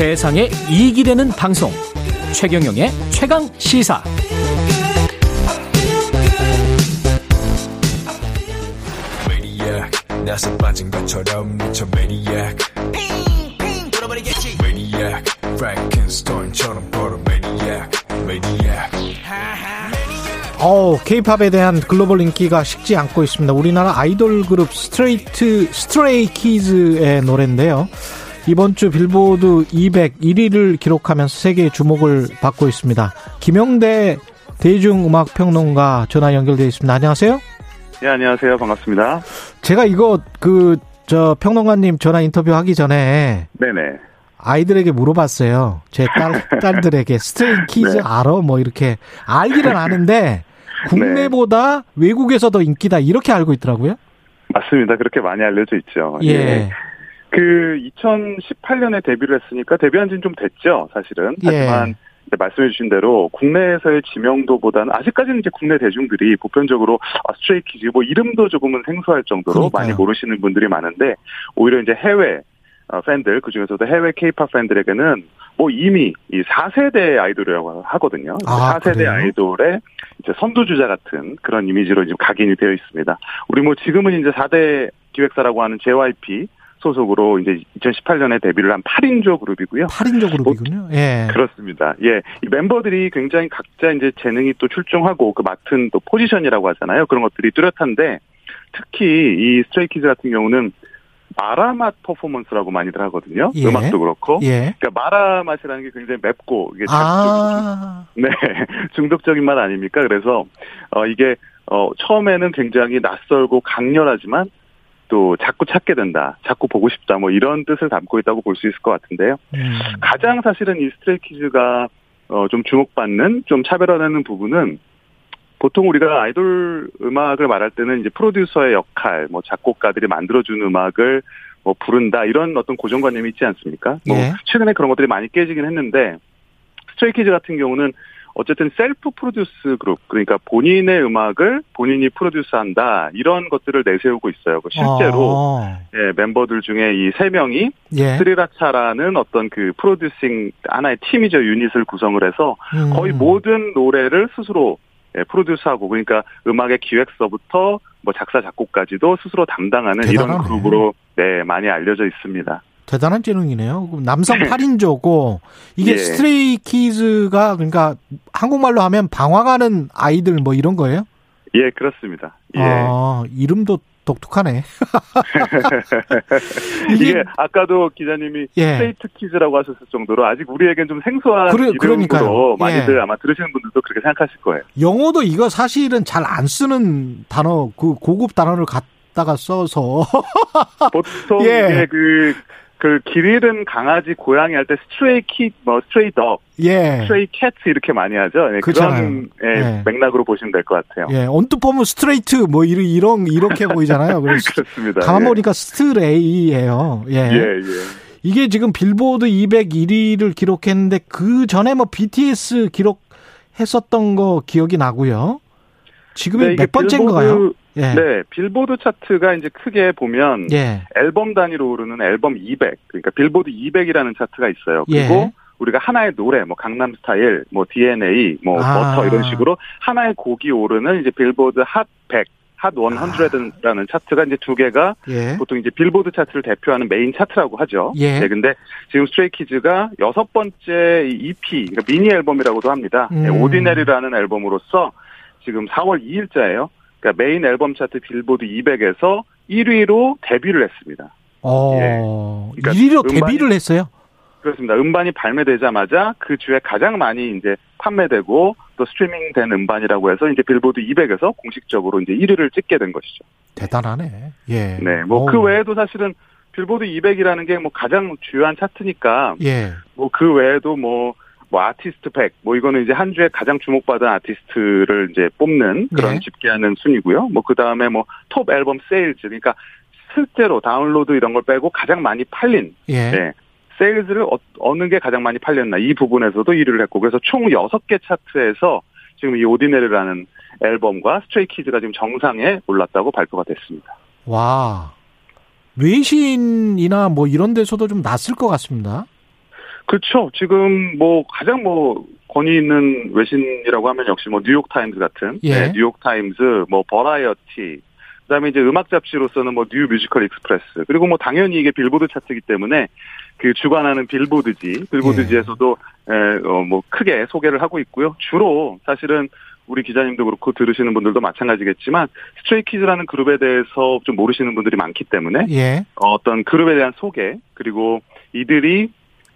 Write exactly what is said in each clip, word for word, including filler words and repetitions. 세상에 이익이 되는 방송 최경영의 최강시사. 나서 빠진 것처럼 미쳐 매니악 핑핑 돌아버리겠지 매니악 프랑켄스타인처럼 걸어 매니악 매니악. 어, K-팝에 대한 글로벌 인기가 식지 않고 있습니다. 우리나라 아이돌 그룹 스트레이트 스트레이 키즈의 노래인데요. 이번 주 빌보드 이백 일 위를 기록하면서 세계의 주목을 받고 있습니다. 김영대 대중음악평론가 전화 연결되어 있습니다. 안녕하세요. 네, 안녕하세요. 반갑습니다. 제가 이거 그 저 평론가님 전화 인터뷰 하기 전에 네네 아이들에게 물어봤어요. 제 딸 딸들에게 스트레이 키즈 네. 알아? 뭐 이렇게 알기는 아는데 국내보다 네. 외국에서 더 인기다 이렇게 알고 있더라고요. 맞습니다. 그렇게 많이 알려져 있죠. 예. 예. 그 이천십팔 년에 데뷔를 했으니까 데뷔한 지는 좀 됐죠, 사실은. 하지만 예. 말씀해주신 대로 국내에서의 지명도보다는 아직까지는 이제 국내 대중들이 보편적으로 스트레이 키즈 뭐 이름도 조금은 생소할 정도로 그러니까요. 많이 모르시는 분들이 많은데 오히려 이제 해외 팬들 그 중에서도 해외 케이팝 팬들에게는 뭐 이미 이 사 세대 아이돌이라고 하거든요. 아, 사 세대 그래요? 아이돌의 이제 선두주자 같은 그런 이미지로 지금 각인이 되어 있습니다. 우리 뭐 지금은 이제 사 대 기획사라고 하는 제이와이피 소속으로 이제 이천십팔 년에 데뷔를 한 팔 인조 그룹이고요. 팔 인조 그룹이군요. 예. 그렇습니다. 예. 이 멤버들이 굉장히 각자 이제 재능이 또 출중하고 그 맡은 또 포지션이라고 하잖아요. 그런 것들이 뚜렷한데 특히 이 스트레이키즈 같은 경우는 마라맛 퍼포먼스라고 많이들 하거든요. 예. 음악도 그렇고. 예. 그러니까 마라맛이라는 게 굉장히 맵고 이게 아. 네. 중독적인 맛 아닙니까? 그래서 어 이게 어 처음에는 굉장히 낯설고 강렬하지만 또 자꾸 찾게 된다, 자꾸 보고 싶다, 뭐 이런 뜻을 담고 있다고 볼 수 있을 것 같은데요. 음. 가장 사실은 이 스트레이키즈가 어 좀 주목받는, 좀 차별화되는 부분은 보통 우리가 아이돌 음악을 말할 때는 이제 프로듀서의 역할, 뭐 작곡가들이 만들어준 음악을 뭐 부른다 이런 어떤 고정관념이 있지 않습니까? 뭐 예. 최근에 그런 것들이 많이 깨지긴 했는데 스트레이키즈 같은 경우는 어쨌든 셀프 프로듀스 그룹, 그러니까 본인의 음악을 본인이 프로듀스한다 이런 것들을 내세우고 있어요. 실제로 아. 예, 멤버들 중에 이 세 명이 예. 스리라차라는 어떤 그 프로듀싱 하나의 팀이죠. 유닛을 구성을 해서 음. 거의 모든 노래를 스스로 예, 프로듀스하고 그러니까 음악의 기획서부터 뭐 작사 작곡까지도 스스로 담당하는 대단하네. 이런 그룹으로 네, 많이 알려져 있습니다. 대단한 재능이네요. 그럼 남성 팔 인조고 이게 예. 스트레이 키즈가 그러니까 한국말로 하면 방황하는 아이들 뭐 이런 거예요? 예, 그렇습니다. 예. 아, 이름도 독특하네. 이게, 이게 아까도 기자님이 예. 스트레이트 키즈라고 하셨을 정도로 아직 우리에겐 좀 생소한 그래, 이름으로 많이들 예. 아마 들으시는 분들도 그렇게 생각하실 거예요. 영어도 이거 사실은 잘 안 쓰는 단어, 그 고급 단어를 갖다가 써서 보통 예. 그 그 길 잃은 강아지 고양이 할 때 스트레이 키, 뭐 스트레이 덕, 예. 스트레이 캣 이렇게 많이 하죠. 네, 그런 예, 예. 맥락으로 보시면 될 것 같아요. 예, 언뜻 보면 스트레이트 뭐 이런 이런 이렇게 보이잖아요. 그렇습니다. 가만 보니까 예. 스트레이예요. 예. 예, 예. 이게 지금 빌보드 이백 일 위를 기록했는데 그 전에 뭐 비티에스 기록했었던 거 기억이 나고요. 지금이 네, 몇 번째인가요? 예. 네, 빌보드 차트가 이제 크게 보면 예. 앨범 단위로 오르는 앨범 이백, 그러니까 빌보드 이백이라는 차트가 있어요. 그리고 예. 우리가 하나의 노래, 뭐 강남스타일, 뭐 디엔에이, 뭐 아. 버터 이런 식으로 하나의 곡이 오르는 이제 빌보드 핫 백, 핫 백이라는 아. 차트가 이제 두 개가 예. 보통 이제 빌보드 차트를 대표하는 메인 차트라고 하죠. 예. 네, 근데 지금 스트레이키즈가 여섯 번째 이피, 그러니까 미니 앨범이라고도 합니다. 음. 네, 오디너리라는 앨범으로서 지금 사월 이일자예요. 그러니까 메인 앨범 차트 빌보드 이백에서 일 위로 데뷔를 했습니다. 어, 예. 그러니까 일 위로 음반이, 데뷔를 했어요? 그렇습니다. 음반이 발매되자마자 그 주에 가장 많이 이제 판매되고 또 스트리밍된 음반이라고 해서 이제 빌보드 이백에서 공식적으로 이제 일 위를 찍게 된 것이죠. 대단하네. 예. 네, 뭐 그 외에도 사실은 빌보드 이백이라는 게 뭐 가장 주요한 차트니까. 예. 뭐 그 외에도 뭐. 뭐 아티스트 백, 뭐 이거는 이제 한 주에 가장 주목받은 아티스트를 이제 뽑는 그런 네. 집계하는 순이고요. 뭐 그 다음에 뭐 톱 앨범 세일즈, 그러니까 실제로 다운로드 이런 걸 빼고 가장 많이 팔린 예. 네. 세일즈를 어, 어느 게 가장 많이 팔렸나 이 부분에서도 일 위를 했고 그래서 총 여섯 개 차트에서 지금 이 오디네르라는 앨범과 스트레이 키즈가 지금 정상에 올랐다고 발표가 됐습니다. 와, 외신이나 뭐 이런 데서도 좀 났을 것 같습니다. 그렇죠. 지금 뭐 가장 뭐 권위 있는 외신이라고 하면 역시 뭐 뉴욕타임즈 같은 예. 네, 뉴욕타임즈, 뭐 버라이어티, 그다음에 이제 음악 잡지로서는 뭐 뉴 뮤지컬 익스프레스, 그리고 뭐 당연히 이게 빌보드 차트이기 때문에 그 주관하는 빌보드지, 빌보드지에서도 예. 에, 어, 뭐 크게 소개를 하고 있고요. 주로 사실은 우리 기자님도 그렇고 들으시는 분들도 마찬가지겠지만 스트레이키즈라는 그룹에 대해서 좀 모르시는 분들이 많기 때문에 예. 어떤 그룹에 대한 소개, 그리고 이들이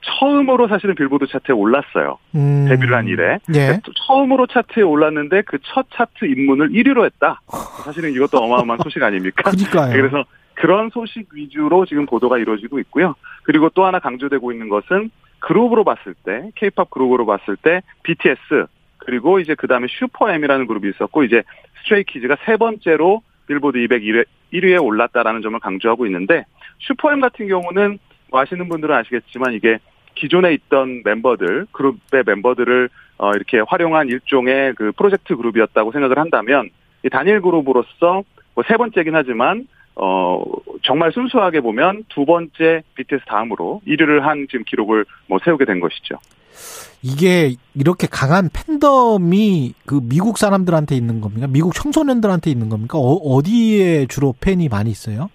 처음으로 사실은 빌보드 차트에 올랐어요. 음. 데뷔를 한 이래. 예. 처음으로 차트에 올랐는데 그 첫 차트 입문을 일 위로 했다. 사실은 이것도 어마어마한 소식 아닙니까? 그러니까요. 그래서 그런 소식 위주로 지금 보도가 이루어지고 있고요. 그리고 또 하나 강조되고 있는 것은 그룹으로 봤을 때, K-팝 그룹으로 봤을 때 비티에스, 그리고 이제 그다음에 슈퍼 M이라는 그룹이 있었고 이제 스트레이 키즈가 세 번째로 빌보드 이백 일에 일 위에 올랐다라는 점을 강조하고 있는데, 슈퍼 M 같은 경우는 뭐 아시는 분들은 아시겠지만 이게 기존에 있던 멤버들, 그룹의 멤버들을 어 이렇게 활용한 일종의 그 프로젝트 그룹이었다고 생각을 한다면, 이 단일 그룹으로서 뭐 세 번째긴 하지만 어 정말 순수하게 보면 두 번째 비티에스 다음으로 일 위를 한 지금 기록을 뭐 세우게 된 것이죠. 이게 이렇게 강한 팬덤이 그 미국 사람들한테 있는 겁니까? 미국 청소년들한테 있는 겁니까? 어, 어디에 주로 팬이 많이 있어요?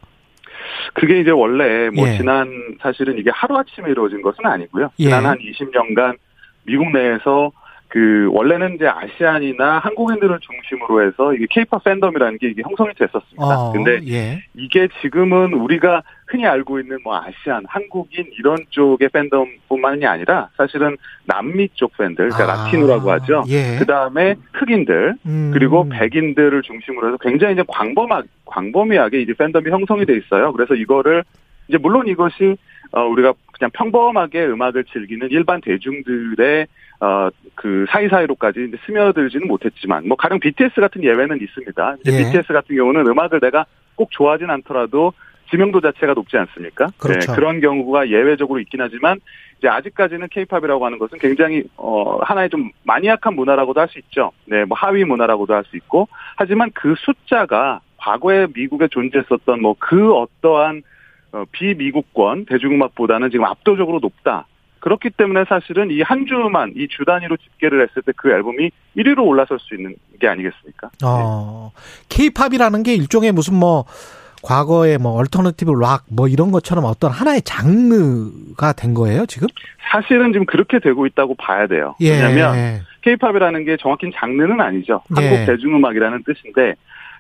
그게 이제 원래 뭐 예. 지난 사실은 이게 하루아침에 이루어진 것은 아니고요. 예. 지난 한 이십 년간 미국 내에서 그 원래는 이제 아시안이나 한국인들을 중심으로 해서 이게 K-팝 팬덤이라는 게 이게 형성이 됐었습니다. 어, 근데 예. 이게 지금은 우리가 흔히 알고 있는 뭐 아시안, 한국인 이런 쪽의 팬덤뿐만이 아니라 사실은 남미 쪽 팬들, 그러니까 아, 라티노라고 하죠. 예. 그 다음에 흑인들 음. 그리고 백인들을 중심으로 해서 굉장히 이제 광범하, 광범위하게 이제 팬덤이 형성이 돼 있어요. 그래서 이거를 이제 물론 이것이 어 우리가 그냥 평범하게 음악을 즐기는 일반 대중들의 어 그 사이사이로까지 이제 스며들지는 못했지만, 뭐 가령 비티에스 같은 예외는 있습니다. 이제 예. 비티에스 같은 경우는 음악을 내가 꼭 좋아하진 않더라도 지명도 자체가 높지 않습니까? 그렇죠. 네, 그런 경우가 예외적으로 있긴 하지만 이제 아직까지는 K-팝이라고 하는 것은 굉장히 어 하나의 좀 마니악한 문화라고도 할 수 있죠. 네, 뭐 하위 문화라고도 할 수 있고, 하지만 그 숫자가 과거에 미국에 존재했었던 뭐 그 어떠한 어, 비미국권 대중음악보다는 지금 압도적으로 높다. 그렇기 때문에 사실은 이 한 주만 이 주 단위로 집계를 했을 때 그 앨범이 일 위로 올라설 수 있는 게 아니겠습니까? 어, K-팝이라는 게 일종의 무슨 뭐 과거의 뭐 얼터너티브 락 뭐 이런 것처럼 어떤 하나의 장르가 된 거예요 지금? 사실은 지금 그렇게 되고 있다고 봐야 돼요. 예. 왜냐하면 K-팝이라는 게 정확히 장르는 아니죠. 한국 예. 대중음악이라는 뜻인데.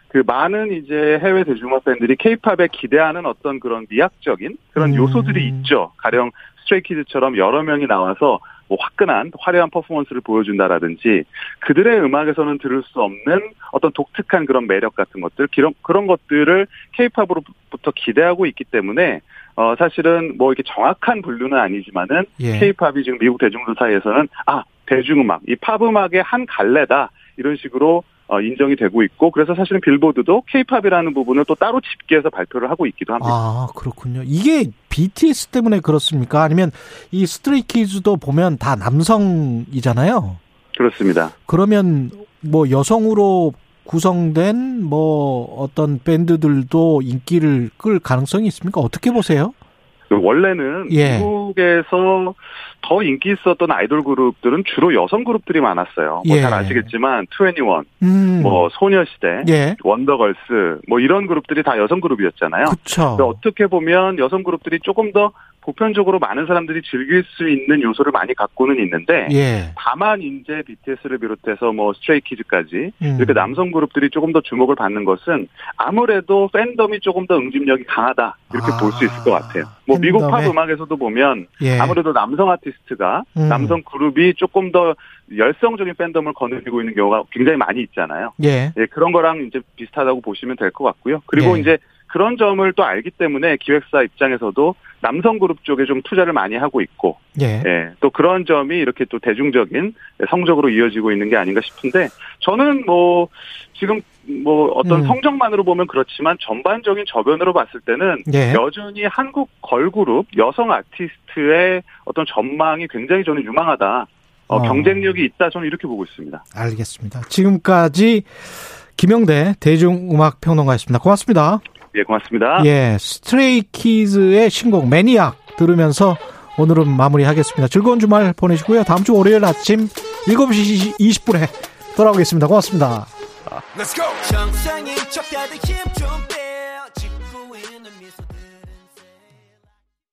그 많은 이제 해외 대중음악 팬들이 K-팝에 기대하는 어떤 그런 미학적인 그런 음. 요소들이 있죠. 가령 스트레이키즈처럼 여러 명이 나와서 뭐 화끈한 화려한 퍼포먼스를 보여준다라든지, 그들의 음악에서는 들을 수 없는 어떤 독특한 그런 매력 같은 것들, 그런 그런 것들을 K-팝으로부터 기대하고 있기 때문에 어 사실은 뭐 이렇게 정확한 분류는 아니지만은 예. K-팝이 지금 미국 대중들 사이에서는 아 대중음악, 이 팝음악의 한 갈래다 이런 식으로 어, 인정이 되고 있고, 그래서 사실은 빌보드도 K-팝이라는 부분을 또 따로 집계해서 발표를 하고 있기도 합니다. 아, 그렇군요. 이게 비티에스 때문에 그렇습니까? 아니면 이 스트레이키즈도 보면 다 남성이잖아요. 그렇습니다. 그러면 뭐 여성으로 구성된 뭐 어떤 밴드들도 인기를 끌 가능성이 있습니까? 어떻게 보세요? 원래는 예. 미국에서 더 인기 있었던 아이돌 그룹들은 주로 여성 그룹들이 많았어요. 뭐 예. 잘 아시겠지만 투애니원, 음. 뭐 소녀시대, 예. 원더걸스 뭐 이런 그룹들이 다 여성 그룹이었잖아요. 그쵸. 어떻게 보면 여성 그룹들이 조금 더 보편적으로 많은 사람들이 즐길 수 있는 요소를 많이 갖고는 있는데 예. 다만 이제 비티에스를 비롯해서 뭐 스트레이키즈까지 음. 이렇게 남성 그룹들이 조금 더 주목을 받는 것은 아무래도 팬덤이 조금 더 응집력이 강하다 이렇게 아, 볼 수 있을 것 같아요. 뭐 팬덤에. 미국 팝 음악에서도 보면 예. 아무래도 남성 아티스트가 음. 남성 그룹이 조금 더 열성적인 팬덤을 거느리고 있는 경우가 굉장히 많이 있잖아요. 예, 예 그런 거랑 이제 비슷하다고 보시면 될 것 같고요. 그리고 예. 이제 그런 점을 또 알기 때문에 기획사 입장에서도 남성 그룹 쪽에 좀 투자를 많이 하고 있고 예. 예, 또 그런 점이 이렇게 또 대중적인 성적으로 이어지고 있는 게 아닌가 싶은데, 저는 뭐 지금 뭐 어떤 음. 성적만으로 보면 그렇지만 전반적인 저변으로 봤을 때는 예. 여전히 한국 걸그룹 여성 아티스트의 어떤 전망이 굉장히 저는 유망하다. 어, 어. 경쟁력이 있다. 저는 이렇게 보고 있습니다. 알겠습니다. 지금까지 김영대 대중음악평론가였습니다. 고맙습니다. 예, 고맙습니다. 예, 스트레이키즈의 신곡 매니악 들으면서 오늘은 마무리하겠습니다. 즐거운 주말 보내시고요. 다음 주 월요일 아침 일곱 시 이십 분에 돌아오겠습니다. 고맙습니다. Let's go.